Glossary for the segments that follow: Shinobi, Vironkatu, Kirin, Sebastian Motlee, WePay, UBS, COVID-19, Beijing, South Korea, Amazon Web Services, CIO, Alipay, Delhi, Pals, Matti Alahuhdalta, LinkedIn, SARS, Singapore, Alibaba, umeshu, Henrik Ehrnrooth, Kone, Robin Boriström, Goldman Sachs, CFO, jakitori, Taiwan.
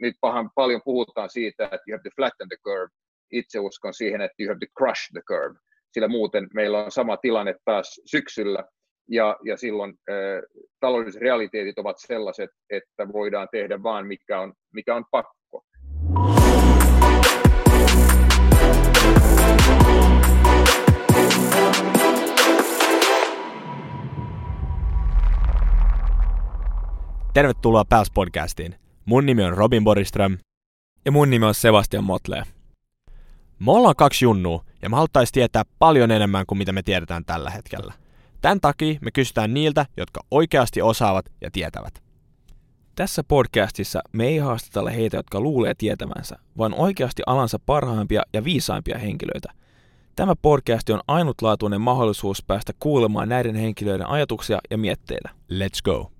nyt paljon puhutaan siitä, että you have to flatten the curve. Itse uskon siihen, että you have to crush the curve, sillä muuten meillä on sama tilanne taas syksyllä, ja silloin taloudelliset realiteetit ovat sellaiset, että voidaan tehdä vaan mikä on pakko. Tervetuloa Pals-podcastiin. Mun nimi on Robin Boriström. Ja mun nimi on Sebastian Motlee. Me ollaan kaksi junnua, ja me haluttaisiin tietää paljon enemmän kuin mitä me tiedetään tällä hetkellä. Tämän takia me kysytään niiltä, jotka oikeasti osaavat ja tietävät. Tässä podcastissa me ei haastatella heitä, jotka luulee tietävänsä, vaan oikeasti alansa parhaimpia ja viisaimpia henkilöitä. Tämä podcast on ainutlaatuinen mahdollisuus päästä kuulemaan näiden henkilöiden ajatuksia ja mietteitä. Let's go!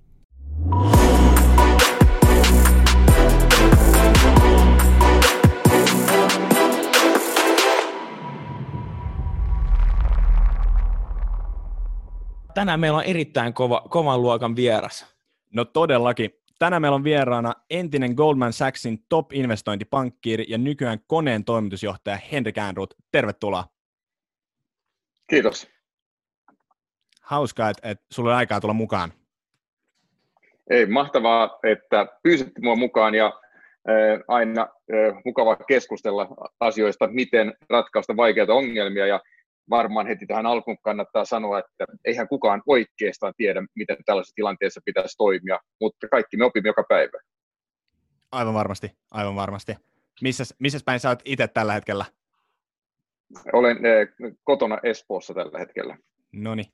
Tänään meillä on erittäin kovan luokan vieras. No todellakin. Tänään meillä on vieraana entinen Goldman Sachsin top-investointipankkiiri ja nykyään Koneen toimitusjohtaja Henrik Ehrnrooth. Tervetuloa. Kiitos. Hauskaa, että sulla on aikaa tulla mukaan. Ei, mahtavaa, että pyysitte mua mukaan ja aina mukava keskustella asioista, miten ratkaista vaikeita ongelmia. Ja varmaan heti tähän alkuun kannattaa sanoa, että eihän kukaan oikeastaan tiedä, miten tällaisessa tilanteessa pitäisi toimia, mutta kaikki me opimme joka päivä. Aivan varmasti, aivan varmasti. Missä päin sä oot itse tällä hetkellä? Olen kotona Espoossa tällä hetkellä. Noniin.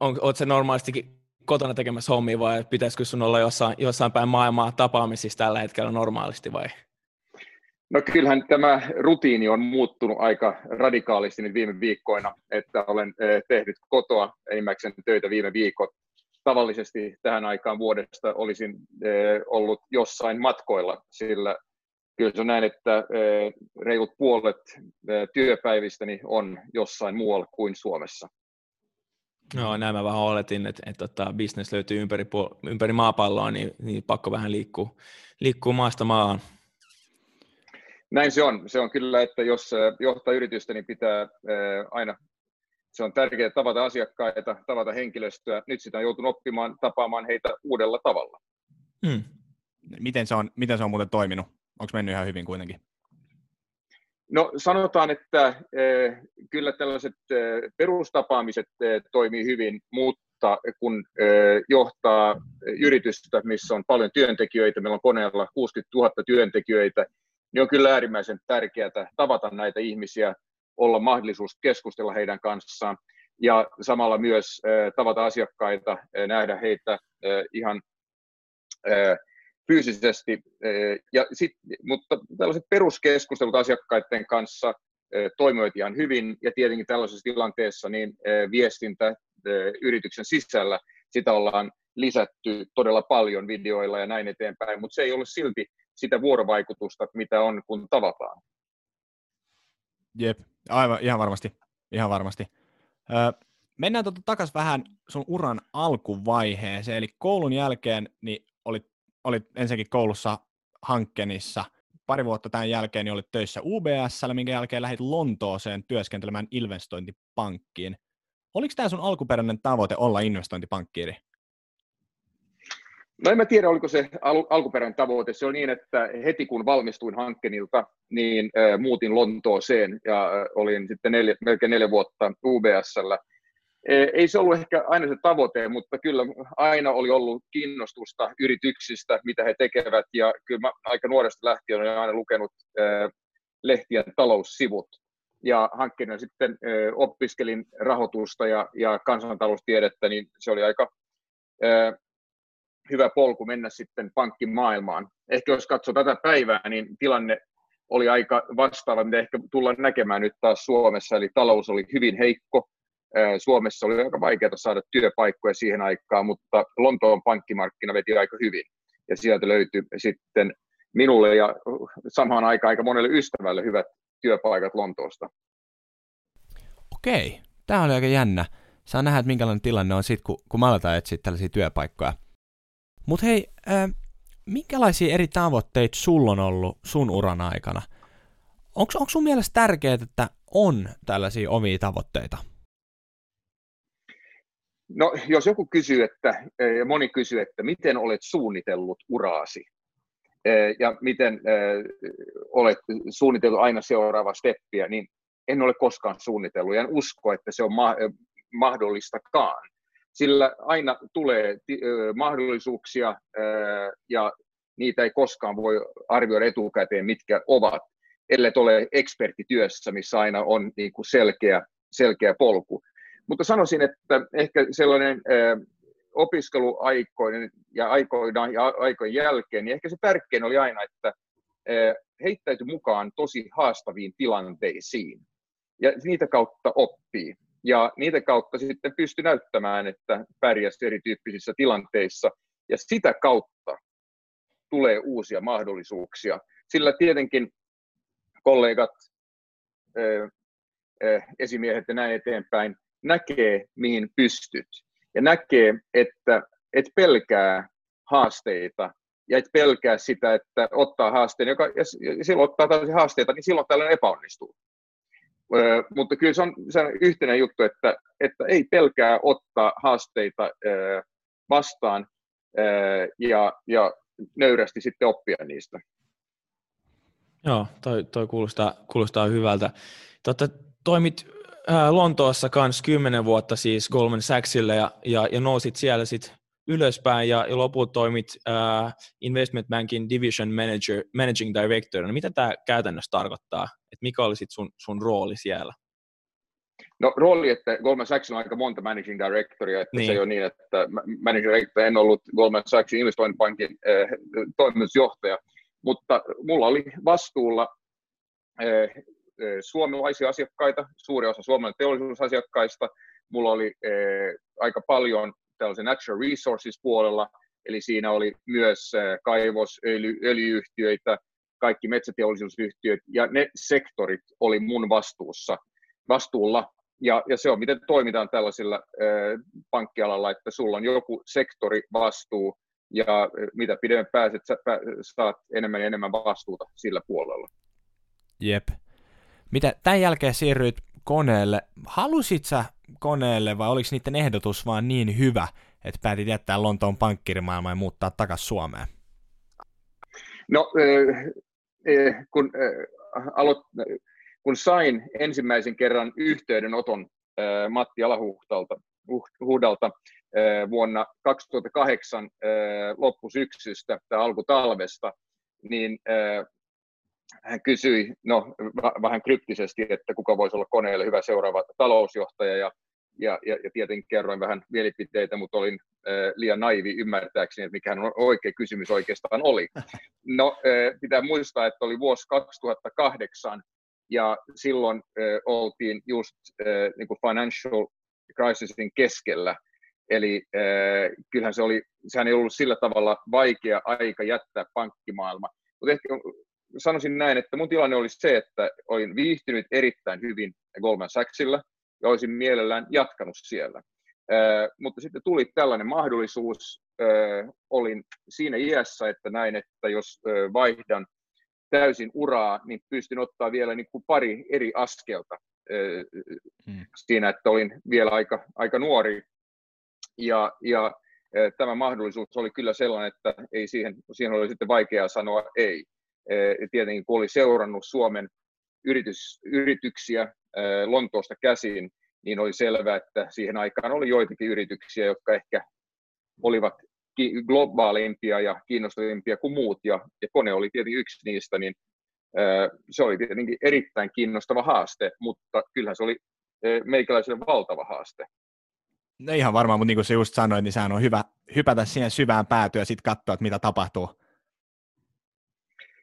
Oletko se normaalistikin kotona tekemässä hommia vai pitäisikö sun olla jossain päin maailmaa tapaamisissa tällä hetkellä normaalisti vai? No kyllähän tämä rutiini on muuttunut aika radikaalisti nyt viime viikkoina, että olen tehnyt kotoa enimmäkseen töitä viime viikot. Tavallisesti tähän aikaan vuodesta olisin ollut jossain matkoilla, sillä kyllä se on näin, että reilut puolet työpäivistäni on jossain muualla kuin Suomessa. No näin mä vähän oletin, että business löytyy ympäri maapalloa, niin pakko vähän liikkuu maasta maahan. Näin se on. Se on kyllä, että jos johtaa yritystä, niin pitää aina, se on tärkeää tavata asiakkaita, tavata henkilöstöä. Nyt sitä on joutunut oppimaan, tapaamaan heitä uudella tavalla. Hmm. Miten se on muuten toiminut? Onko mennyt ihan hyvin kuitenkin? No sanotaan, että kyllä tällaiset perustapaamiset toimii hyvin, mutta kun johtaa yritystä, missä on paljon työntekijöitä, meillä on Koneella 60 000 työntekijöitä, niin on kyllä äärimmäisen tärkeää tavata näitä ihmisiä, olla mahdollisuus keskustella heidän kanssaan ja samalla myös tavata asiakkaita, nähdä heitä ihan fyysisesti. Mutta tällaiset peruskeskustelut asiakkaiden kanssa toimivat ihan hyvin ja tietenkin tällaisessa tilanteessa niin viestintä yrityksen sisällä, sitä ollaan lisätty todella paljon videoilla ja näin eteenpäin, mutta se ei ole silti sitä vuorovaikutusta, mitä on, kun tavataan. Jep, aivan, ihan varmasti. Mennään takaisin vähän sun uran alkuvaiheeseen, eli koulun jälkeen niin olit ensinnäkin koulussa Hankenissa, pari vuotta tämän jälkeen niin olit töissä UBS:llä, minkä jälkeen lähdit Lontooseen työskentelemään investointipankkiin. Oliko tämä sun alkuperäinen tavoite olla investointipankkiiri? No en mä tiedä, oliko se alkuperäinen tavoite. Se oli niin, että heti kun valmistuin Hankenilta, niin muutin Lontooseen ja olin sitten melkein neljä vuotta UBS:llä. Ei se ollut ehkä aina se tavoite, mutta kyllä aina oli ollut kiinnostusta yrityksistä, mitä he tekevät. Ja kyllä mä aika nuoresta lähtien olen aina lukenut lehtien taloussivut. Ja Hankenilla sitten opiskelin rahoitusta ja kansantaloustiedettä, niin se oli aika hyvä polku mennä sitten pankkimaailmaan. Ehkä jos katsoo tätä päivää, niin tilanne oli aika vastaava, mitä ehkä tullaan näkemään nyt taas Suomessa, eli talous oli hyvin heikko. Suomessa oli aika vaikeaa saada työpaikkoja siihen aikaan, mutta Lontoon pankkimarkkina veti aika hyvin, ja sieltä löytyi sitten minulle ja samaan aikaan aika monelle ystävälle hyvät työpaikat Lontoosta. Okei, tämä oli aika jännä. Saa nähdä, että minkälainen tilanne on sitten, kun me aletaan etsiä tällaisia työpaikkoja. Mutta hei, minkälaisia eri tavoitteita sulla on ollut sun uran aikana? Onko sun mielestä tärkeää, että on tällaisia omia tavoitteita? No, jos joku kysyy, ja moni kysyy, että miten olet suunnitellut uraasi ja miten olet suunnitellut aina seuraavaa steppiä, niin en ole koskaan suunnitellut ja en usko, että se on mahdollistakaan. Sillä aina tulee mahdollisuuksia ja niitä ei koskaan voi arvioida etukäteen, mitkä ovat, ellei ole ekspertityössä, missä aina on niin kuin selkeä polku. Mutta sanoisin, että ehkä sellainen opiskeluaikoinen ja aikojen jälkeen, niin ehkä se tärkein oli aina, että heittäytyi mukaan tosi haastaviin tilanteisiin ja niitä kautta oppii. Ja niitä kautta sitten pystyi näyttämään, että pärjäsi erityyppisissä tilanteissa ja sitä kautta tulee uusia mahdollisuuksia. Sillä tietenkin kollegat, esimiehet ja näin eteenpäin näkee, mihin pystyt ja näkee, että et pelkää haasteita ja et pelkää sitä, että ottaa haasteen, ja silloin ottaa tällaisia haasteita, niin silloin tällainen epäonnistuu. Mutta kyllä se on yhteinen juttu, että ei pelkää ottaa haasteita vastaan ja nöyrästi sitten oppia niistä. Joo, toi kuulostaa hyvältä. Toimit Lontoossa kans 10 vuotta siis Goldman Sachsille ja nousit siellä sitten ylöspäin ja lopulta toimit Investment Bankin Division Manager, Managing Director. No, mitä tämä käytännössä tarkoittaa? Et mikä oli sitten sun rooli siellä? No rooli, että Goldman Sachsilla on aika monta Managing Directoria, että niin. Se ei ole niin, että Managing Director en ollut Goldman Sachsin investointipankin toimitusjohtaja, mutta mulla oli vastuulla suomalaisia asiakkaita, suuri osa suomalainen teollisuusasiakkaista, mulla oli aika paljon tällaisen natural resources puolella, eli siinä oli myös kaivos, öljyyhtiöitä, kaikki metsäteollisuusyhtiöt, ja ne sektorit oli mun vastuulla, ja se on, miten toimitaan tällaisilla pankkialalla, että sulla on joku sektori vastuu, ja mitä pidemmän pääset, sä saat enemmän ja enemmän vastuuta sillä puolella. Jep. Mitä tämän jälkeen siirryit Koneelle? Halusit sä Koneelle vai oliko niiden ehdotus vaan niin hyvä, että päätit jättää Lontoon pankkirimaailmaa ja muuttaa takaisin Suomeen? No, kun sain ensimmäisen kerran yhteydenoton Matti Alahuhdalta vuonna 2008 loppusyksystä tai alkutalvesta, niin hän kysyi, no vähän kryptisesti, että kuka voisi olla Koneelle hyvä seuraava talousjohtaja ja tietenkin kerroin vähän mielipiteitä, mutta olin liian naivi ymmärtääkseni, että mikähän oikea kysymys oikeastaan oli. No pitää muistaa, että oli vuosi 2008 ja silloin oltiin just niin kuin financial crisisin keskellä. Eli kyllähän sehän ei ollut sillä tavalla vaikea aika jättää pankkimaailma, mutta ehkä sanoisin näin, että mun tilanne oli se, että olin viihtynyt erittäin hyvin Goldman Sachsilla ja olisin mielellään jatkanut siellä. Mutta sitten tuli tällainen mahdollisuus, olin siinä iässä, että näin, että jos vaihdan täysin uraa, niin pystyn ottaa vielä niin kuin pari eri askelta siinä, että olin vielä aika nuori ja tämä mahdollisuus oli kyllä sellainen, että ei siihen oli sitten vaikeaa sanoa ei. Tietenkin kun oli seurannut Suomen yrityksiä Lontoosta käsin, niin oli selvää, että siihen aikaan oli joitakin yrityksiä, jotka ehkä olivat globaalimpia ja kiinnostavimpia kuin muut, ja Kone oli tietenkin yksi niistä, niin se oli tietenkin erittäin kiinnostava haaste, mutta kyllähän se oli meikäläiselle valtava haaste. No ihan varmaan, mutta niin kuin sä just sanoit, niin sehän on hyvä hypätä siihen syvään päätyä ja sitten katsoa, että mitä tapahtuu.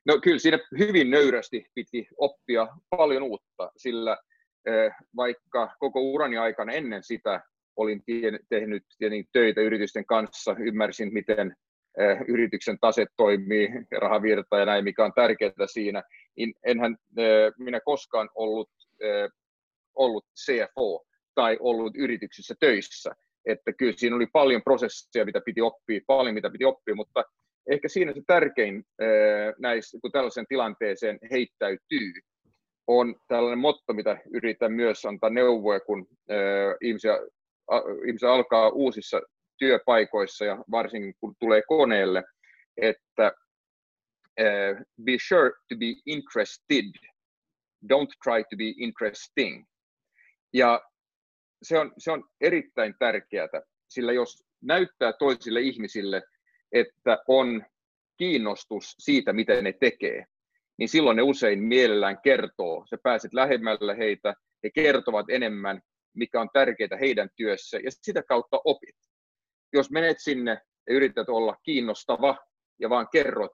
No kyllä siinä hyvin nöyrästi piti oppia paljon uutta, sillä vaikka koko urani aikana ennen sitä olin tehnyt töitä yritysten kanssa, ymmärsin miten yrityksen tase toimii, rahavirta ja näin, mikä on tärkeää siinä, niin enhän minä koskaan ollut CFO tai ollut yrityksissä töissä. Että kyllä siinä oli paljon prosesseja, mitä piti oppia, mutta ehkä siinä se tärkein näissä, kun tällaisen tilanteeseen heittäytyy, on tällainen motto, mitä yritän myös antaa neuvoja, kun ihmisiä alkaa uusissa työpaikoissa ja varsinkin kun tulee koneelle, että be sure to be interested, don't try to be interesting. Ja se on erittäin tärkeää, sillä jos näyttää toisille ihmisille, että on kiinnostus siitä, mitä ne tekee, niin silloin ne usein mielellään kertoo. Sä pääset lähemmällä heitä, he kertovat enemmän, mikä on tärkeää heidän työssä, ja sitä kautta opit. Jos menet sinne ja yrität olla kiinnostava ja vaan kerrot,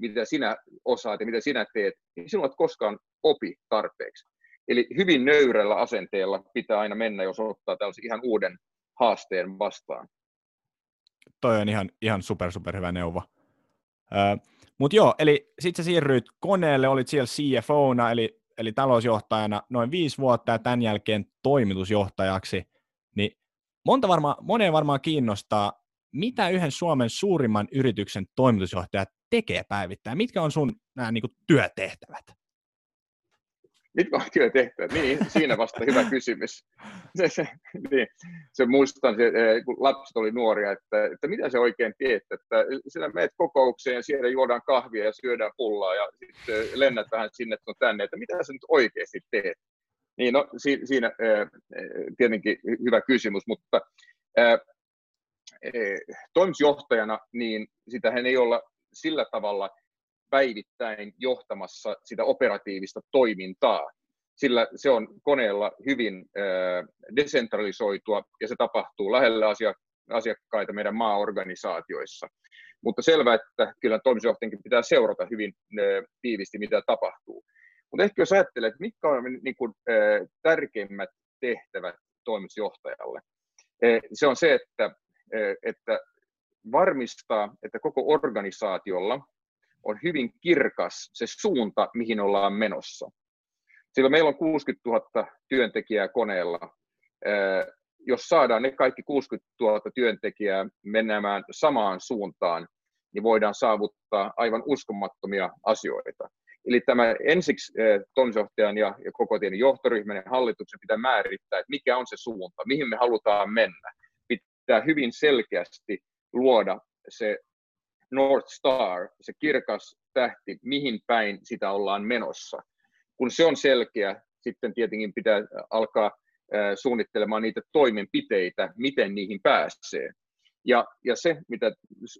mitä sinä osaat ja mitä sinä teet, niin sinun et koskaan opi tarpeeksi. Eli hyvin nöyrällä asenteella pitää aina mennä, jos ottaa tällaisen ihan uuden haasteen vastaan. Toi on ihan super hyvä neuvo. Mutta joo, eli sitten sä siirryit koneelle, olit siellä CFO:na, eli talousjohtajana noin 5 vuotta ja tämän jälkeen toimitusjohtajaksi. Niin moneen varmaan kiinnostaa, mitä yhden Suomen suurimman yrityksen toimitusjohtaja tekee päivittäin? Mitkä on sun nämä niin kuin työtehtävät? Mitkä on työtehtävät? Niin, siinä vasta hyvä kysymys. Se muistan, kun lapset oli nuoria, että mitä se oikein teet, että sinä menet kokoukseen ja siellä juodaan kahvia ja syödään pullaa ja sitten lennät vähän sinne tänne, että mitä sä nyt oikeasti teet? Niin, no siinä tietenkin hyvä kysymys, mutta toimitusjohtajana, niin sitähän ei olla sillä tavalla päivittäin johtamassa sitä operatiivista toimintaa, sillä se on koneella hyvin desentralisoitua ja se tapahtuu lähellä asiakkaita meidän maaorganisaatioissa. Mutta selvä, että kyllä toimitusjohtajankin pitää seurata hyvin tiivisti, mitä tapahtuu. Mutta ehkä jos ajattelet, mitkä on niin kuin tärkeimmät tehtävät toimitusjohtajalle, se on se, että varmistaa, että koko organisaatiolla on hyvin kirkas se suunta, mihin ollaan menossa. Sillä meillä on 60 000 työntekijää koneella. Jos saadaan ne kaikki 60 000 työntekijää menemään samaan suuntaan, niin voidaan saavuttaa aivan uskomattomia asioita. Eli tämä ensiksi toimitusjohtajan ja koko tiedon johtoryhmän ja hallituksen pitää määrittää, että mikä on se suunta, mihin me halutaan mennä. Pitää hyvin selkeästi luoda se North Star, se kirkas tähti, mihin päin sitä ollaan menossa. Kun se on selkeä, sitten tietenkin pitää alkaa suunnittelemaan niitä toimenpiteitä, miten niihin pääsee. Ja se, mitä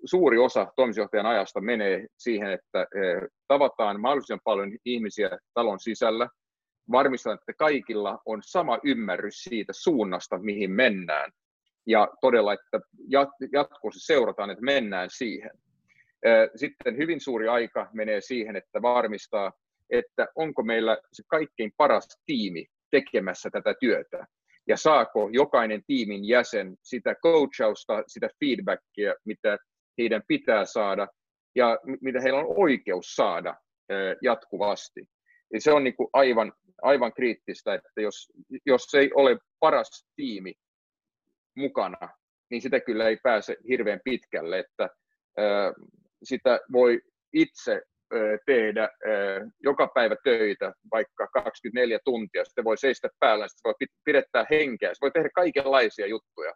suuri osa toimitusjohtajan ajasta menee siihen, että tavataan mahdollisimman paljon ihmisiä talon sisällä, varmistetaan, että kaikilla on sama ymmärrys siitä suunnasta, mihin mennään. Ja todella, että jatkossa seurataan, että mennään siihen. Sitten hyvin suuri aika menee siihen, että varmistaa, että onko meillä se kaikkein paras tiimi tekemässä tätä työtä. Ja saako jokainen tiimin jäsen sitä coachausta, sitä feedbackia, mitä heidän pitää saada ja mitä heillä on oikeus saada jatkuvasti. Eli se on niin kuin aivan kriittistä, että jos ei ole paras tiimi mukana, niin sitä kyllä ei pääse hirveän pitkälle, että sitä voi itse tehdä joka päivä töitä, vaikka 24 tuntia, sitten voi seistä päällä, sitten voi pidettää henkeä, sitten voi tehdä kaikenlaisia juttuja,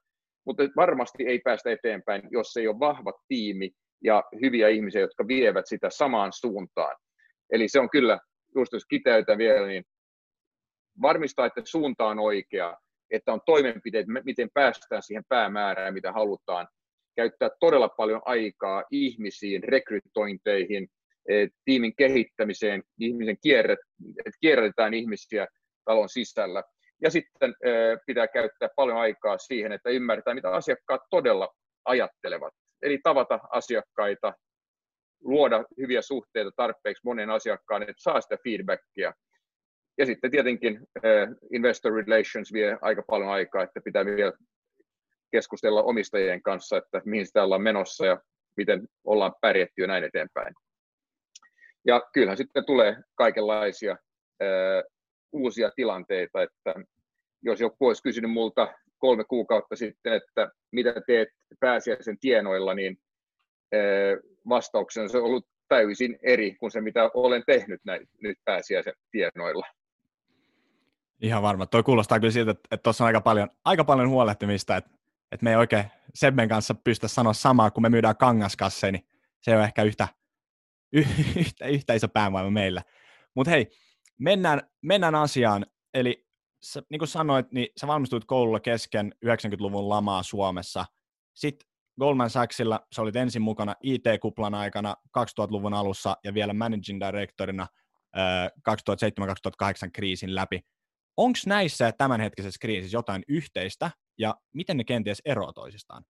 mutta varmasti ei päästä eteenpäin, jos ei ole vahva tiimi ja hyviä ihmisiä, jotka vievät sitä samaan suuntaan. Eli se on kyllä, just jos kiteytän vielä, niin varmistaa, että suunta on oikea, että on toimenpiteet, miten päästään siihen päämäärään, mitä halutaan, käyttää todella paljon aikaa ihmisiin, rekrytointeihin, tiimin kehittämiseen, että kierrätetään ihmisiä talon sisällä. Ja sitten pitää käyttää paljon aikaa siihen, että ymmärretään, mitä asiakkaat todella ajattelevat. Eli tavata asiakkaita, luoda hyviä suhteita tarpeeksi monen asiakkaan, että saa sitä feedbackia. Ja sitten tietenkin investor relations vie aika paljon aikaa, että pitää vielä keskustella omistajien kanssa, että mihin sitä ollaan menossa ja miten ollaan pärjätty ja näin eteenpäin. Ja kyllähän sitten tulee kaikenlaisia uusia tilanteita, että jos joku olisi kysynyt multa 3 kuukautta sitten, että mitä teet pääsiäisen tienoilla, niin vastauksensa ollut täysin eri kuin se, mitä olen tehnyt näin, nyt pääsiäisen tienoilla. Ihan varma. Tuo kuulostaa kyllä siltä, että tuossa on aika paljon huolehtimista, että me ei oikein Sebben kanssa pystytä sanoa samaa, kun me myydään kangaskasseja, niin se on ehkä yhtä iso päämäärä meillä. Mutta hei, mennään asiaan. Eli sä, niin kuin sanoit, niin sä valmistuit koululla kesken 90-luvun lamaa Suomessa. Sitten Goldman Sachsilla sä olit ensin mukana IT-kuplan aikana 2000-luvun alussa ja vielä managing directorina 2007-2008 kriisin läpi. Onko näissä tämänhetkisessä kriisissä jotain yhteistä ja miten ne kenties eroavat toisistaan?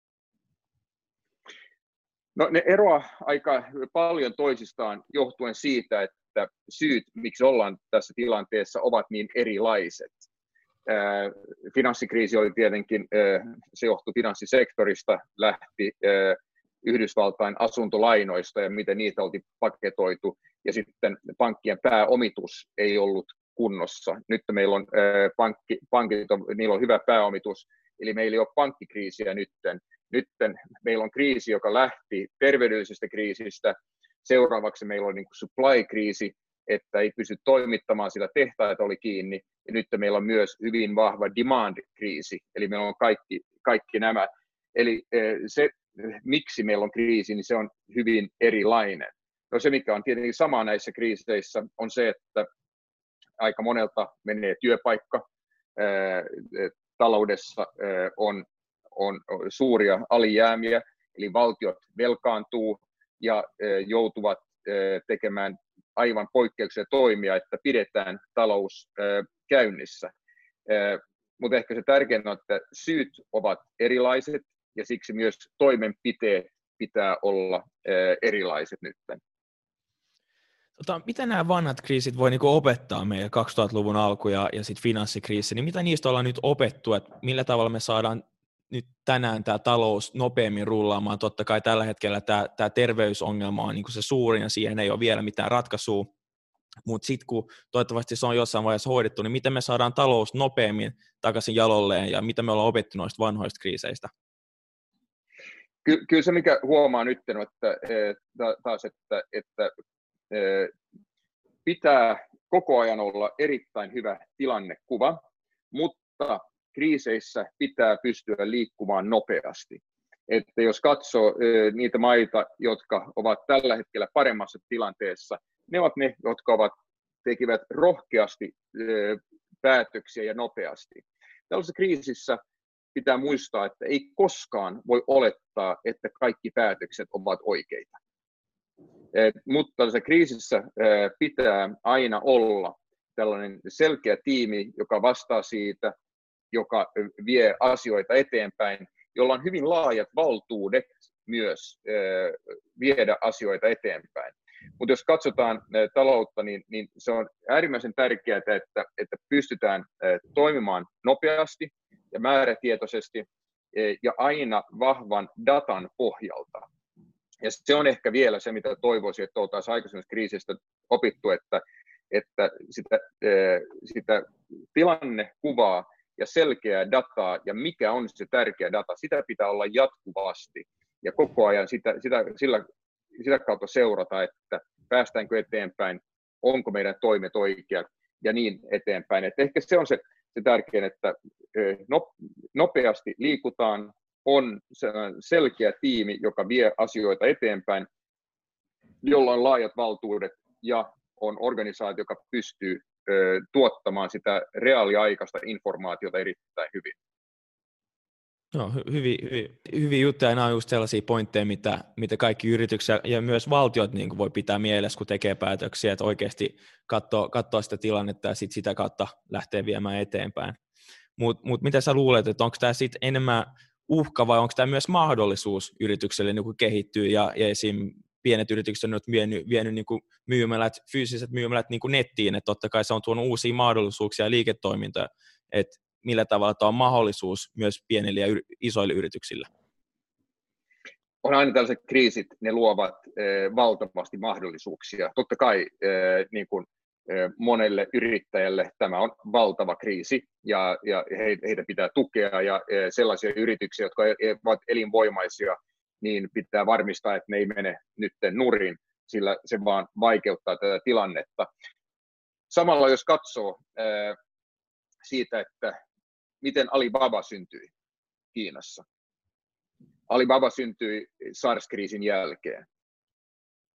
No, ne eroavat aika paljon toisistaan johtuen siitä, että syyt, miksi ollaan tässä tilanteessa, ovat niin erilaiset. Finanssikriisi oli tietenkin, se johtui finanssisektorista, lähti Yhdysvaltain asuntolainoista ja miten niitä oltiin paketoitu, ja sitten pankkien pääomitus ei ollut kunnossa. Nyt meillä on pankit, niillä on hyvä pääomitus, eli meillä ei ole pankkikriisiä nytten. Nytten meillä on kriisi, joka lähti terveydellisestä kriisistä. Seuraavaksi meillä on niin kuin supply-kriisi, että ei pysty toimittamaan, sillä tehtaita oli kiinni. Ja nyt meillä on myös hyvin vahva demand-kriisi, eli meillä on kaikki nämä. Eli se, miksi meillä on kriisi, niin se on hyvin erilainen. No se, mikä on tietenkin sama näissä kriiseissä, on se, että aika monelta menee työpaikka. Taloudessa on suuria alijäämiä, eli valtiot velkaantuu ja joutuvat tekemään aivan poikkeuksellisia toimia, että pidetään talous käynnissä. Mutta ehkä se tärkeintä on, että syyt ovat erilaiset ja siksi myös toimenpiteet pitää olla erilaiset nyt. Mitä nämä vanhat kriisit voi niinku opettaa meille 2000-luvun alku ja sitten finanssikriisi, niin mitä niistä ollaan nyt opettu, että millä tavalla me saadaan nyt tänään tämä talous nopeammin rullaamaan? Totta kai tällä hetkellä tämä terveysongelma on niinku se suurin ja siihen ei ole vielä mitään ratkaisua, mutta sitten kun toivottavasti se on jossain vaiheessa hoidettu, niin miten me saadaan talous nopeammin takaisin jalolleen ja mitä me ollaan opettu noista vanhoista kriiseistä? Kyllä se, mikä huomaa nyt, että pitää koko ajan olla erittäin hyvä tilannekuva, mutta kriiseissä pitää pystyä liikkumaan nopeasti. Että jos katsoo niitä maita, jotka ovat tällä hetkellä paremmassa tilanteessa, ne ovat ne, jotka tekivät rohkeasti päätöksiä ja nopeasti. Tällaisessa kriisissä pitää muistaa, että ei koskaan voi olettaa, että kaikki päätökset ovat oikeita. Mutta tässä kriisissä pitää aina olla tällainen selkeä tiimi, joka vastaa siitä, joka vie asioita eteenpäin, jolla on hyvin laajat valtuudet myös viedä asioita eteenpäin. Mutta jos katsotaan taloutta, niin se on äärimmäisen tärkeää, että pystytään toimimaan nopeasti ja määrätietoisesti ja aina vahvan datan pohjalta. Ja se on ehkä vielä se, mitä toivoisin, että oltaisiin aikaisemmasta kriisistä opittu, että sitä tilannekuvaa ja selkeää dataa ja mikä on se tärkeä data, sitä pitää olla jatkuvasti ja koko ajan sitä kautta seurata, että päästäänkö eteenpäin, onko meidän toimet oikeat ja niin eteenpäin. Et ehkä se on se tärkein, että nopeasti liikutaan. On selkeä tiimi, joka vie asioita eteenpäin, jolla on laajat valtuudet ja on organisaatio, joka pystyy tuottamaan sitä reaaliaikaista informaatiota erittäin hyvin. No, hyviä juttuja, nämä on just sellaisia pointteja, mitä kaikki yritykset ja myös valtiot niin voi pitää mielessä, kun tekee päätöksiä, että oikeasti katsoa sitä tilannetta ja sit sitä kautta lähtee viemään eteenpäin. Mut mitä sä luulet, että onko tämä sitten enemmän uhka vai onko tämä myös mahdollisuus yritykselle niin kuin kehittyy ja esim. Pienet yritykset on nyt vienyt niin kuin fyysiset myymälät niin kuin nettiin, että totta kai se on tuonut uusia mahdollisuuksia ja liiketoimintaa, että millä tavalla tämä on mahdollisuus myös pienille ja isoille yrityksille? On aina tällaiset kriisit, ne luovat valtavasti mahdollisuuksia. Totta kai niin kuin monelle yrittäjälle tämä on valtava kriisi ja heitä pitää tukea ja sellaisia yrityksiä, jotka ovat elinvoimaisia, niin pitää varmistaa, että ne ei mene nyt nurin, sillä se vaan vaikeuttaa tätä tilannetta. Samalla jos katsoo siitä, että miten Alibaba syntyi Kiinassa. Alibaba syntyi SARS-kriisin jälkeen.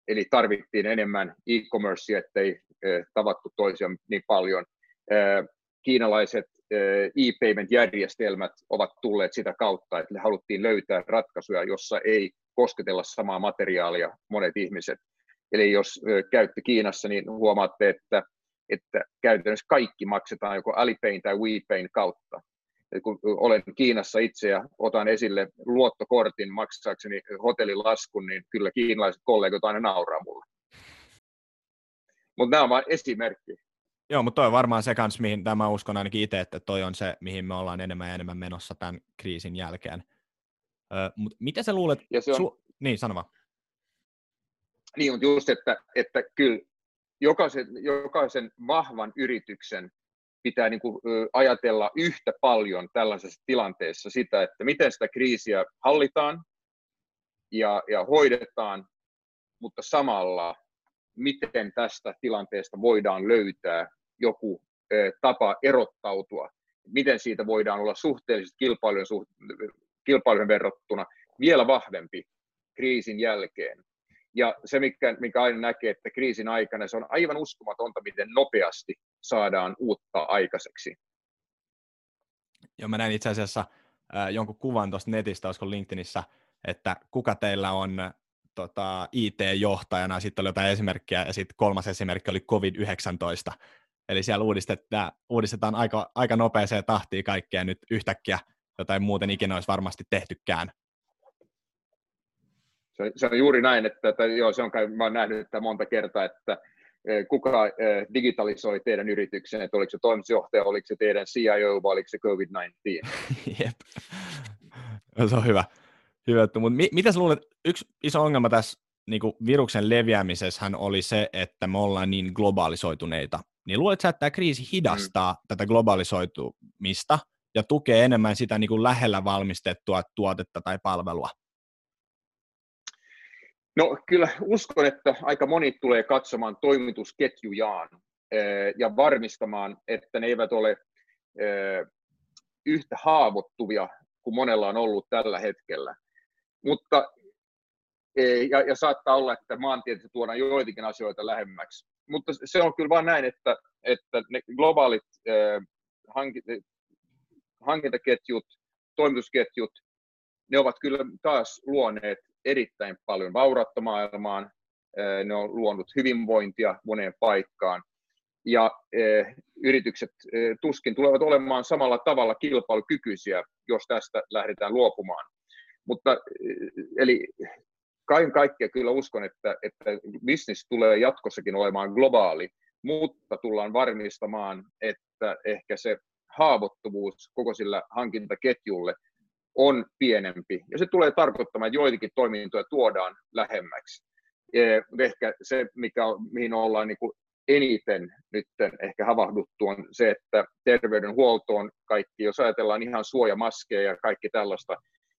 Eli tarvittiin enemmän e-commercea, ettei tavattu toisiaan niin paljon. Kiinalaiset e-payment-järjestelmät ovat tulleet sitä kautta, että haluttiin löytää ratkaisuja, jossa ei kosketella samaa materiaalia monet ihmiset. Eli jos käytte Kiinassa, niin huomaatte, että käytännössä kaikki maksetaan joko Alipayn tai WePayn kautta. Eli kun olen Kiinassa itse ja otan esille luottokortin maksaakseni hotellilaskun, niin kyllä kiinalaiset kollegat aina nauraa mulle. Mutta nämä on vain esimerkki. Joo, mutta toi on varmaan se kans, mihin tämä uskon ainakin itse, että toi on se, mihin me ollaan enemmän ja enemmän menossa tämän kriisin jälkeen. Mutta mitä sä luulet? Se on... Niin, sano vaan. Niin, mutta just, että kyllä jokaisen vahvan yrityksen pitää niin kuin ajatella yhtä paljon tällaisessa tilanteessa sitä, että miten sitä kriisiä hallitaan ja hoidetaan, mutta samalla miten tästä tilanteesta voidaan löytää joku tapa erottautua, miten siitä voidaan olla suhteellisesti kilpailujen verrattuna vielä vahvempi kriisin jälkeen. Ja se, mikä aina näkee, että kriisin aikana se on aivan uskomatonta, miten nopeasti saadaan uutta aikaiseksi. Joo, mä näin itse asiassa jonkun kuvan tuosta netistä, olisiko LinkedInissä, että kuka teillä on IT-johtajana, sitten oli jotain esimerkkiä, ja sitten kolmas esimerkki oli COVID-19. Eli siellä uudistetaan aika nopeaseen tahtiin kaikkea nyt yhtäkkiä, jotain muuten ikinä olisi varmasti tehtykään. Se on juuri näin, että joo, se on kai, mä oon nähnyt monta kertaa, että kuka digitalisoi teidän yrityksen, että oliko se toimitusjohtaja, oliko se teidän CIO vai oliko se COVID-19? Jep, se on hyvä. Mutta mitä sä luulet, yksi iso ongelma tässä niin kuin viruksen leviämisessähän oli se, että me ollaan niin globaalisoituneita. Niin luulet sä, että tämä kriisi hidastaa tätä globalisoitumista ja tukee enemmän sitä niin kuin lähellä valmistettua tuotetta tai palvelua? No kyllä uskon, että aika moni tulee katsomaan toimitusketjujaan ja varmistamaan, että ne eivät ole yhtä haavoittuvia kuin monella on ollut tällä hetkellä. Mutta, ja saattaa olla, että maantieteellisesti tuodaan joitakin asioita lähemmäksi. Mutta se on kyllä vaan näin, että ne globaalit hankintaketjut, toimitusketjut, ne ovat kyllä taas luoneet erittäin paljon vaurautta maailmaan, ne on luonut hyvinvointia moneen paikkaan, ja yritykset tuskin tulevat olemaan samalla tavalla kilpailukykyisiä, jos tästä lähdetään luopumaan. Mutta eli kaiken kaikkiaan kyllä uskon, että business tulee jatkossakin olemaan globaali, mutta tullaan varmistamaan, että ehkä se haavoittuvuus koko sillä hankintaketjulle on pienempi, ja se tulee tarkoittamaan, että joitakin toimintoja tuodaan lähemmäksi. Ehkä se, mihin ollaan niin kuin eniten nyt ehkä havahduttu, on se, että terveydenhuoltoon kaikki, jos ajatellaan ihan suojamaskeja ja kaikki tällaista,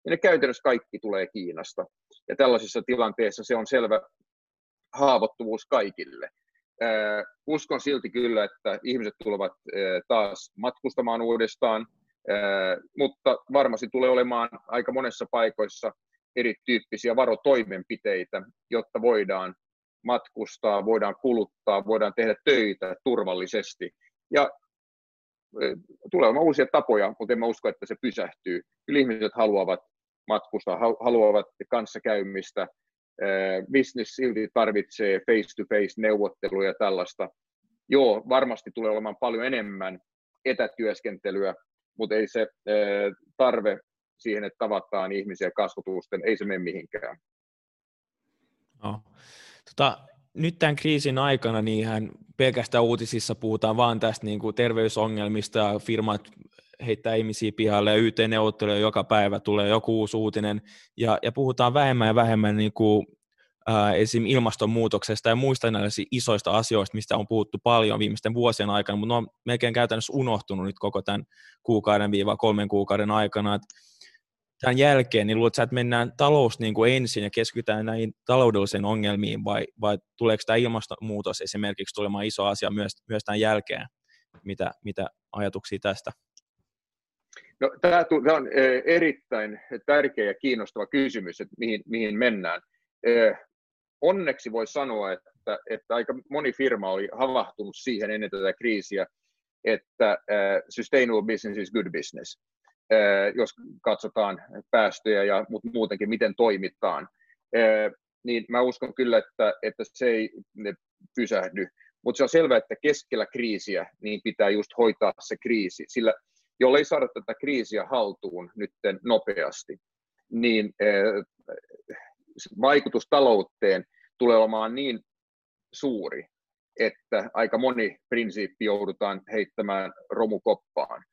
ja ne käytännössä kaikki tulee Kiinasta. Ja tällaisessa tilanteessa se on selvä haavoittuvuus kaikille. Uskon silti kyllä, että ihmiset tulevat taas matkustamaan uudestaan, mutta varmasti tulee olemaan aika monessa paikoissa erityyppisiä varotoimenpiteitä, jotta voidaan matkustaa, voidaan kuluttaa, voidaan tehdä töitä turvallisesti. Ja tulee olemaan uusia tapoja, mutta en mä usko, että se pysähtyy. Kyllä ihmiset haluavat matkustaa, haluavat kanssakäymistä. Business silti tarvitsee face-to-face-neuvotteluja ja tällaista. Joo, varmasti tulee olemaan paljon enemmän etätyöskentelyä, mutta ei se tarve siihen, että tavataan ihmisiä kasvotusten, ei se mene mihinkään. No. Nyt tämän kriisin aikana niin ihan pelkästään uutisissa puhutaan vaan tästä niin kuin terveysongelmista ja firmat heittää ihmisiä pihalle ja YT-neuvotteluja joka päivä tulee joku uusi uutinen ja puhutaan vähemmän ja vähemmän niin kuin esim. Ilmastonmuutoksesta ja muista näistä isoista asioista, mistä on puhuttu paljon viimeisten vuosien aikana, mutta ne on melkein käytännössä unohtunut nyt koko tämän 1-3 kuukauden aikana. tämän jälkeen, niin luuletko, että mennään talous niin kuin ensin ja keskitytään näihin taloudellisiin ongelmiin, vai tuleeko tämä ilmastonmuutos esimerkiksi tulemaan iso asia myös tämän jälkeen? Mitä ajatuksia tästä? No, tämä on erittäin tärkeä ja kiinnostava kysymys, että mihin mennään. Onneksi voi sanoa, että aika moni firma oli havahtunut siihen ennen tätä kriisiä, että sustainable business is good business, jos katsotaan päästöjä ja muutenkin miten toimitaan. Niin mä uskon kyllä, että se ei pysähdy. Mutta se on selvää, että keskellä kriisiä niin pitää just hoitaa se kriisi, sillä jollei saada tätä kriisiä haltuun nyt nopeasti, niin vaikutus talouteen tulee olemaan niin suuri, että aika moni prinsiippi joudutaan heittämään romukoppaan.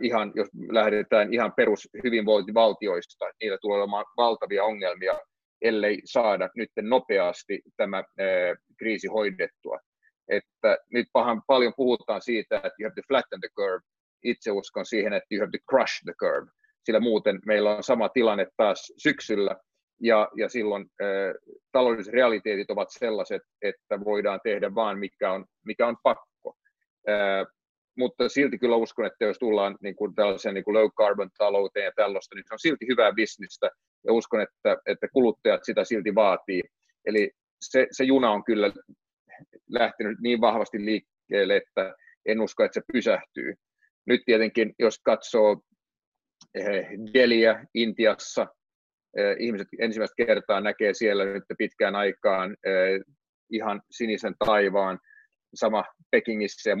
Ihan, jos lähdetään ihan perushyvinvointivaltioista, niillä tulee olemaan valtavia ongelmia, ellei saada nyt nopeasti tämä kriisi hoidettua. Että nyt paljon puhutaan siitä, että you have to flatten the curve. Itse uskon siihen, että you have to crush the curve, sillä muuten meillä on sama tilanne taas syksyllä, ja silloin taloudelliset realiteetit ovat sellaiset, että voidaan tehdä vaan mikä on pakko. Mutta silti kyllä uskon, että jos tullaan niin kuin tällaiseen niin kuin low carbon talouteen ja tällaista, niin se on silti hyvää bisnistä, ja uskon, että kuluttajat sitä silti vaatii. Eli se juna on kyllä lähtenyt niin vahvasti liikkeelle, että en usko, että se pysähtyy. Nyt tietenkin, jos katsoo Delhiä Intiassa, ihmiset ensimmäistä kertaa näkee siellä nyt pitkään aikaan ihan sinisen taivaan, sama Pekingissä ja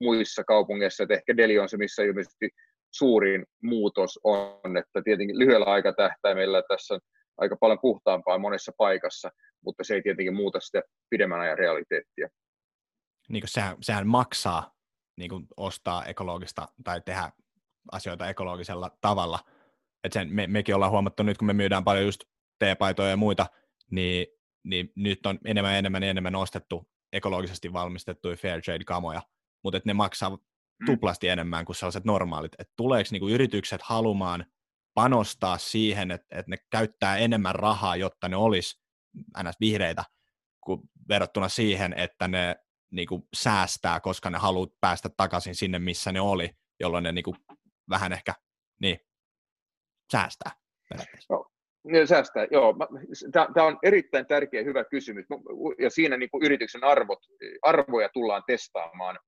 muissa kaupungeissa, että ehkä Delhi on se, missä ilmeisesti suurin muutos on, että tietenkin lyhyellä aikatähtäimellä tässä on aika paljon puhtaampaa monessa paikassa, mutta se ei tietenkin muuta sitä pidemmän ajan realiteettia. Niin kuin sehän maksaa niin kuin ostaa ekologista tai tehdä asioita ekologisella tavalla. Et sen mekin ollaan huomattu nyt, kun me myydään paljon just teepaitoja ja muita, niin nyt on enemmän ostettu ekologisesti valmistettuja fair trade-kamoja, mutta ne maksaa tuplasti enemmän kuin sellaiset normaalit. Et tuleeko niinku yritykset halumaan panostaa siihen, että ne käyttää enemmän rahaa, jotta ne olisi ns. Vihreitä, kuin verrattuna siihen, että ne niinku säästää, koska ne haluaa päästä takaisin sinne, missä ne oli, jolloin ne niinku vähän ehkä säästää. No, säästää, joo. Tämä on erittäin tärkeä hyvä kysymys, ja siinä niin kuin yrityksen arvoja tullaan testaamaan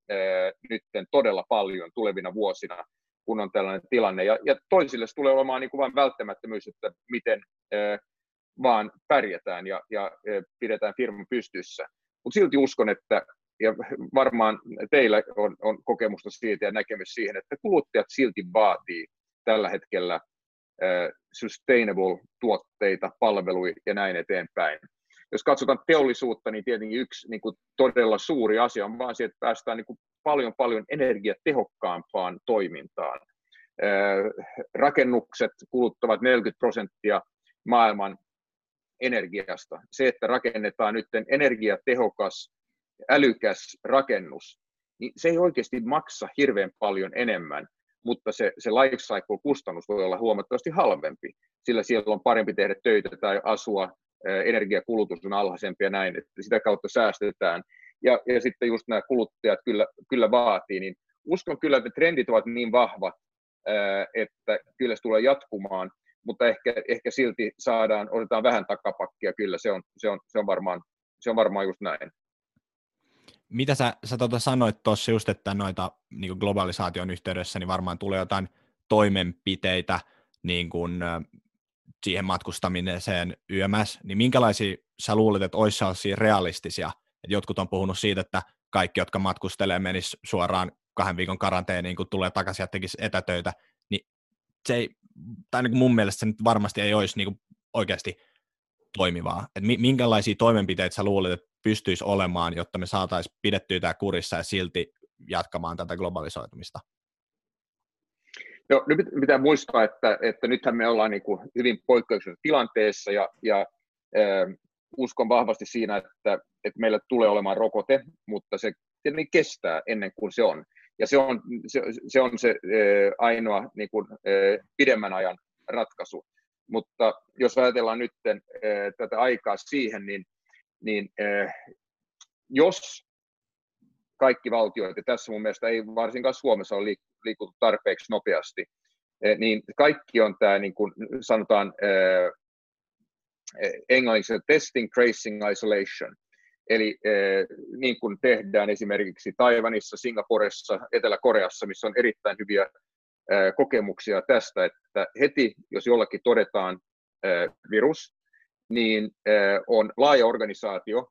nyt todella paljon tulevina vuosina, kun on tällainen tilanne, ja toisille se tulee olemaan niin kuin vain välttämättömyys, että miten vaan pärjätään ja pidetään firman pystyssä. Mutta silti uskon, että ja varmaan teillä on kokemusta siitä ja näkemys siihen, että kuluttajat silti vaatii tällä hetkellä sustainable-tuotteita, palveluja ja näin eteenpäin. Jos katsotaan teollisuutta, niin tietenkin yksi niin kuin todella suuri asia on vaan se, että päästään niin kuin paljon energiatehokkaampaan toimintaan. Rakennukset kuluttavat 40% maailman energiasta. Se, että rakennetaan nyt energiatehokas, älykäs rakennus, niin se ei oikeasti maksa hirveän paljon enemmän, mutta se life cycle-kustannus voi olla huomattavasti halvempi, sillä siellä on parempi tehdä töitä tai asua, energiakulutus on alhaisempi ja näin, että sitä kautta säästetään. Ja sitten just nämä kuluttajat kyllä vaatii, niin uskon kyllä, että trendit ovat niin vahvat, että kyllä se tulee jatkumaan, mutta ehkä silti otetaan vähän takapakkia, kyllä se on varmaan just näin. Mitä sä sanoit tuossa just, että noita niin globalisaation yhteydessä niin varmaan tulee jotain toimenpiteitä niin kuin, siihen matkustamiseen YMS, niin minkälaisia sä luulet, että olisi sellaisia realistisia? Et jotkut on puhunut siitä, että kaikki, jotka matkustelee, menis suoraan 2 viikon karanteeniin, kun tulee takaisin ja tekisi etätöitä, niin se ei, tai niin mun mielestä se nyt varmasti ei olisi niin oikeasti toimivaa. Et minkälaisia toimenpiteitä sä luulet, että pystyisi olemaan, jotta me saataisiin pidettyä tämä kurissa ja silti jatkamaan tätä globalisoitumista? No, nyt pitää muistaa, että nythän me ollaan niin kuin hyvin poikkeuksellisessa tilanteessa ja uskon vahvasti siinä, että meillä tulee olemaan rokote, mutta se tietenkin kestää ennen kuin se on. Ja se on se ainoa niin kuin, pidemmän ajan ratkaisu. Mutta jos ajatellaan nyt tätä aikaa siihen, niin jos kaikki valtiot, ja tässä mun mielestä ei varsinkaan Suomessa ole liikuttu tarpeeksi nopeasti, niin kaikki on tämä, niin kuin sanotaan englanniksi, testing, tracing, isolation. Eli niin kuin tehdään esimerkiksi Taiwanissa, Singaporessa, Etelä-Koreassa, missä on erittäin hyviä kokemuksia tästä, että heti jos jollakin todetaan virus, niin on laaja organisaatio.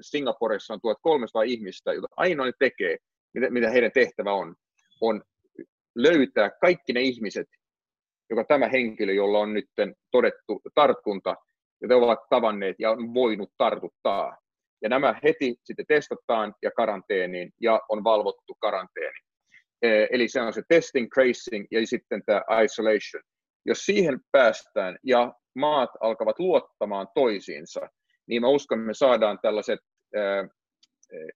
Singaporessa on 1300 ihmistä, joita ainoa ne tekee, mitä heidän tehtävä on löytää kaikki ne ihmiset, joka tämä henkilö, jolla on nyt todettu tartunta, jota ovat tavanneet ja on voinut tartuttaa. Ja nämä heti sitten testataan ja karanteeniin ja on valvottu karanteeni. Eli se on se testing, tracing ja sitten tämä isolation. Jos siihen päästään ja maat alkavat luottamaan toisiinsa, niin mä uskon, että me saadaan tällaiset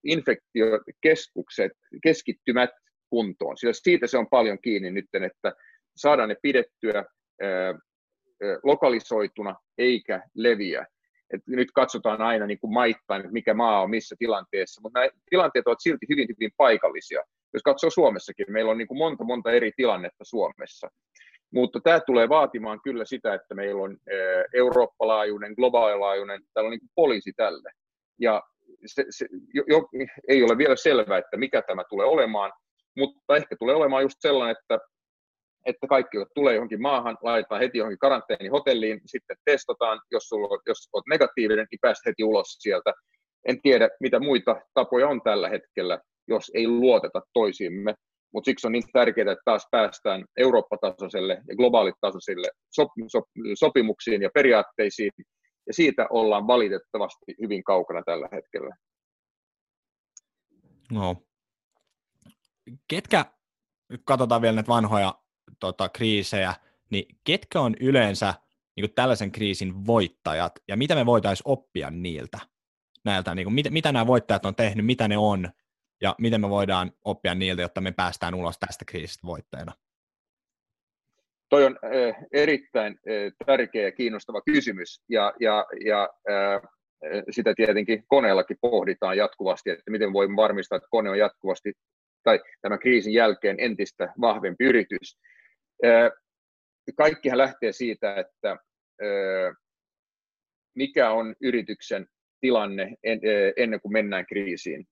infektiokeskukset, keskittymät kuntoon. Sillä siitä se on paljon kiinni nyt, että saadaan ne pidettyä lokalisoituna eikä leviä. Et nyt katsotaan aina niin kuin maittain, että mikä maa on missä tilanteessa, mutta nämä tilanteet ovat silti hyvin, hyvin paikallisia. Jos katsoo Suomessakin, meillä on niin kuin monta eri tilannetta Suomessa. Mutta tämä tulee vaatimaan kyllä sitä, että meillä on eurooppalaajuinen, globaalilaajuinen, täällä on niin kuin poliisi tälle. Ja ei ole vielä selvää, että mikä tämä tulee olemaan, mutta ehkä tulee olemaan just sellainen, että kaikki, jotka tulee johonkin maahan, laitetaan heti johonkin karanteenihotelliin, sitten testataan, jos olet negatiivinen, niin pääset heti ulos sieltä. En tiedä, mitä muita tapoja on tällä hetkellä, jos ei luoteta toisiimme. Mutta siksi on niin tärkeää, että taas päästään Eurooppa-tasoiselle ja globaalitasoiselle sopimuksiin ja periaatteisiin. Ja siitä ollaan valitettavasti hyvin kaukana tällä hetkellä. No. Ketkä, katsotaan vielä näitä vanhoja kriisejä, niin ketkä on yleensä niin kuin tällaisen kriisin voittajat ja mitä me voitaisiin oppia niiltä? Näiltä, niin kuin, mitä nämä voittajat on tehnyt, mitä ne on? Ja miten me voidaan oppia niiltä, jotta me päästään ulos tästä kriisistä voittajana? Toi on erittäin tärkeä ja kiinnostava kysymys. Ja sitä tietenkin Koneellakin pohditaan jatkuvasti, että miten voimme varmistaa, että Kone on jatkuvasti tai tämän kriisin jälkeen entistä vahvempi yritys. Kaikkihan lähtee siitä, että mikä on yrityksen tilanne ennen kuin mennään kriisiin.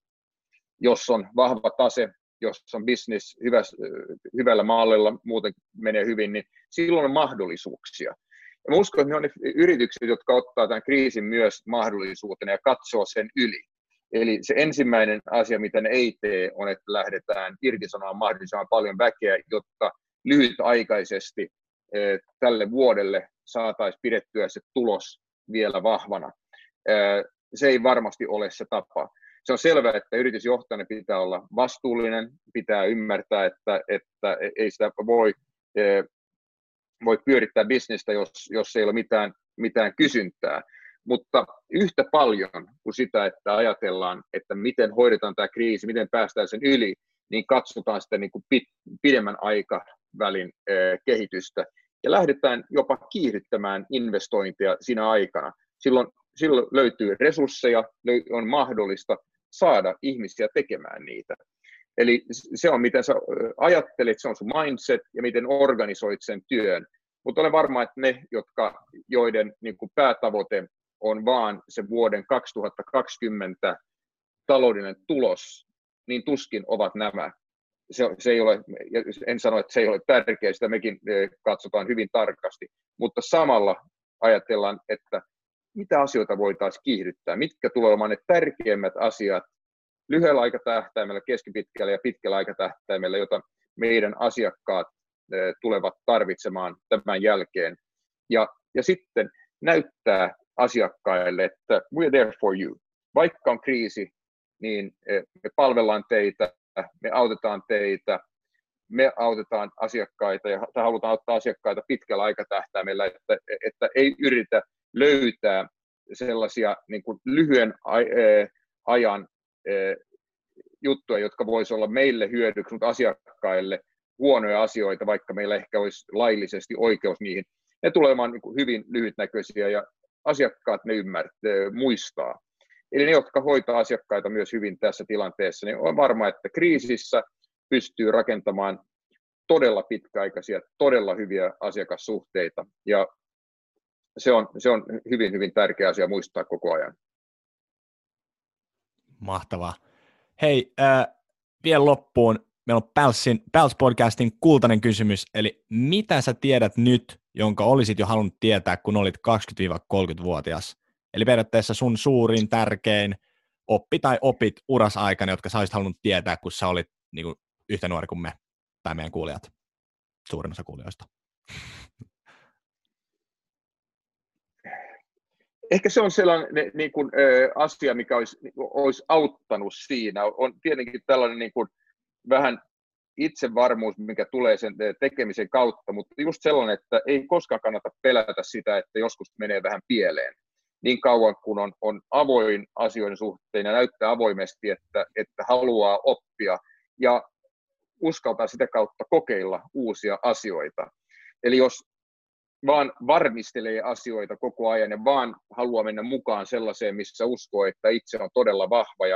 Jos on vahva tase, jos on business hyvällä mallilla, muuten menee hyvin, niin silloin on mahdollisuuksia. Ja uskon, että ne on ne yritykset, jotka ottaa tämän kriisin myös mahdollisuutena ja katsoo sen yli. Eli se ensimmäinen asia, mitä ne ei tee, on, että lähdetään irtisanomaan mahdollisimman paljon väkeä, jotta lyhytaikaisesti tälle vuodelle saataisiin pidettyä se tulos vielä vahvana. Se ei varmasti ole se tapa. Se on selvää, että yritysjohtajana pitää olla vastuullinen, pitää ymmärtää, että ei sitä voi pyörittää bisnestä, jos ei ole mitään kysyntää. Mutta yhtä paljon kuin sitä, että ajatellaan, että miten hoidetaan tämä kriisi, miten päästään sen yli, niin katsotaan sitä niin kuin pidemmän aikavälin kehitystä ja lähdetään jopa kiihdyttämään investointeja siinä aikana. Silloin löytyy resursseja, on mahdollista saada ihmisiä tekemään niitä. Eli se on, mitä sä ajattelet, se on sun mindset ja miten organisoit sen työn. Mutta olen varma, että ne, joiden niin kuin päätavoite on vaan se vuoden 2020 taloudellinen tulos, niin tuskin ovat nämä. Se ei ole, en sano, että se ei ole tärkeää, sitä mekin katsotaan hyvin tarkasti, mutta samalla ajatellaan, että mitä asioita voitaisiin kiihdyttää, mitkä tulee olemaan ne tärkeimmät asiat lyhyellä aikatähtäimellä, keskipitkällä ja pitkällä aikatähtäimellä, jota meidän asiakkaat tulevat tarvitsemaan tämän jälkeen. Ja sitten näyttää asiakkaille, että we're there for you. Vaikka on kriisi, niin me palvellaan teitä, me autetaan teitä, me autetaan asiakkaita ja halutaan auttaa asiakkaita pitkällä aikatähtäimellä, että ei yritä löytää sellaisia niin kuin lyhyen ajan juttuja, jotka voisivat olla meille hyödyksi, mutta asiakkaille huonoja asioita, vaikka meillä ehkä olisi laillisesti oikeus niihin. ne tulemaan niin kuin hyvin lyhytnäköisiä ja asiakkaat ne muistaa. Eli ne, jotka hoitaa asiakkaita myös hyvin tässä tilanteessa, niin on varma, että kriisissä pystyy rakentamaan todella pitkäaikaisia, todella hyviä asiakassuhteita. Ja se on hyvin, hyvin tärkeä asia muistaa koko ajan. Mahtavaa. Hei, vielä loppuun. Meillä on Pals-podcastin kultainen kysymys, eli mitä sä tiedät nyt, jonka olisit jo halunnut tietää, kun olit 20-30-vuotias? Eli periaatteessa sun suurin, tärkein oppi tai opit urasaikana, jotka sä olisit halunnut tietää, kun sä olit niin kuin yhtä nuori kuin me tai meidän kuulijat, suurin osa kuulijoista. Ehkä se on sellainen niin kuin, asia, mikä olisi auttanut siinä. On tietenkin tällainen niin kuin, vähän itsevarmuus, mikä tulee sen tekemisen kautta, mutta just sellainen, että ei koskaan kannata pelätä sitä, että joskus menee vähän pieleen. Niin kauan, kun on avoin asioiden suhteen ja näyttää avoimesti, että haluaa oppia ja uskaltaa sitä kautta kokeilla uusia asioita. Eli jos vaan varmistelee asioita koko ajan ja vaan haluaa mennä mukaan sellaiseen, missä uskoo, että itse on todella vahva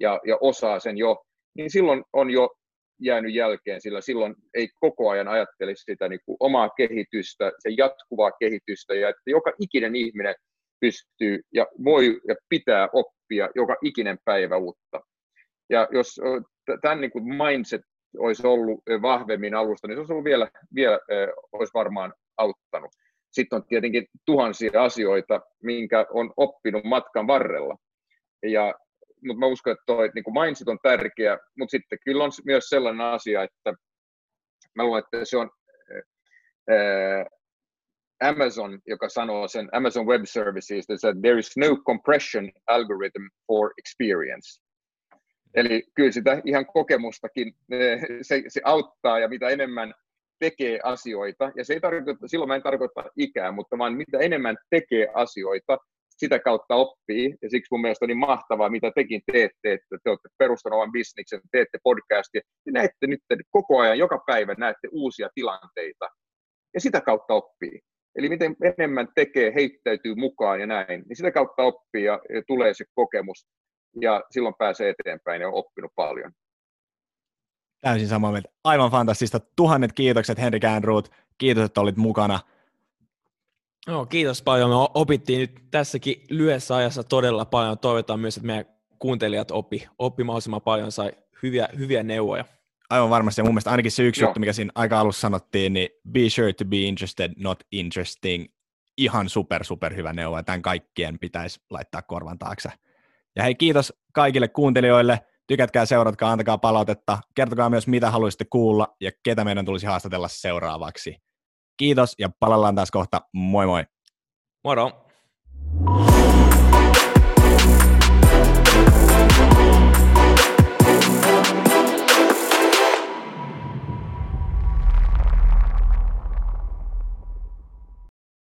ja osaa sen jo, niin silloin on jo jäänyt jälkeen, sillä silloin ei koko ajan ajattele sitä niin kuin omaa kehitystä, sen jatkuvaa kehitystä, ja että joka ikinen ihminen pystyy ja voi ja pitää oppia joka ikinen päivä uutta. Ja jos tämän niin kuin mindset olisi ollut vahvemmin alusta, niin se olisi ollut vielä olisi varmaan auttanut. Sitten on tietenkin tuhansia asioita, minkä on oppinut matkan varrella. Mutta mä uskon, että niin mindset on tärkeä, mutta sitten kyllä on myös sellainen asia, että mä luulen, että se on Amazon, joka sanoo sen Amazon Web Services, että there is no compression algorithm for experience. Eli kyllä sitä ihan kokemustakin se auttaa, ja mitä enemmän tekee asioita, ja se ei tarkoita, silloin mä en tarkoita ikää, mutta vaan mitä enemmän tekee asioita, sitä kautta oppii, ja siksi mun mielestä on niin mahtavaa, mitä tekin teette, että te olette perustaneet oman bisniksen, teette podcastia, ja näette nyt koko ajan, joka päivä näette uusia tilanteita, ja sitä kautta oppii. Eli miten enemmän tekee, heittäytyy mukaan ja näin, niin sitä kautta oppii ja tulee se kokemus, ja silloin pääsee eteenpäin ja on oppinut paljon. Täysin samaa mieltä. Aivan fantastista. Tuhannet kiitokset, Henrik Ehrnrooth. Kiitos, että olit mukana. No, kiitos paljon. Me opittiin nyt tässäkin lyhyessä ajassa todella paljon. Toivotaan myös, että meidän kuuntelijat oppi mahdollisimman paljon, sai hyviä neuvoja. Aivan varmasti. Ja mun mielestä ainakin se yksi juttu, mikä siinä aika alussa sanottiin, niin be sure to be interested, not interesting. Ihan super hyvä neuvo. Ja tämän kaikkien pitäisi laittaa korvan taakse. Ja hei, kiitos kaikille kuuntelijoille. Tykätkää, seuratkaa, antakaa palautetta. Kertokaa myös, mitä haluaisitte kuulla ja ketä meidän tulisi haastatella seuraavaksi. Kiitos ja palaillaan taas kohta. Moi moi! Moro!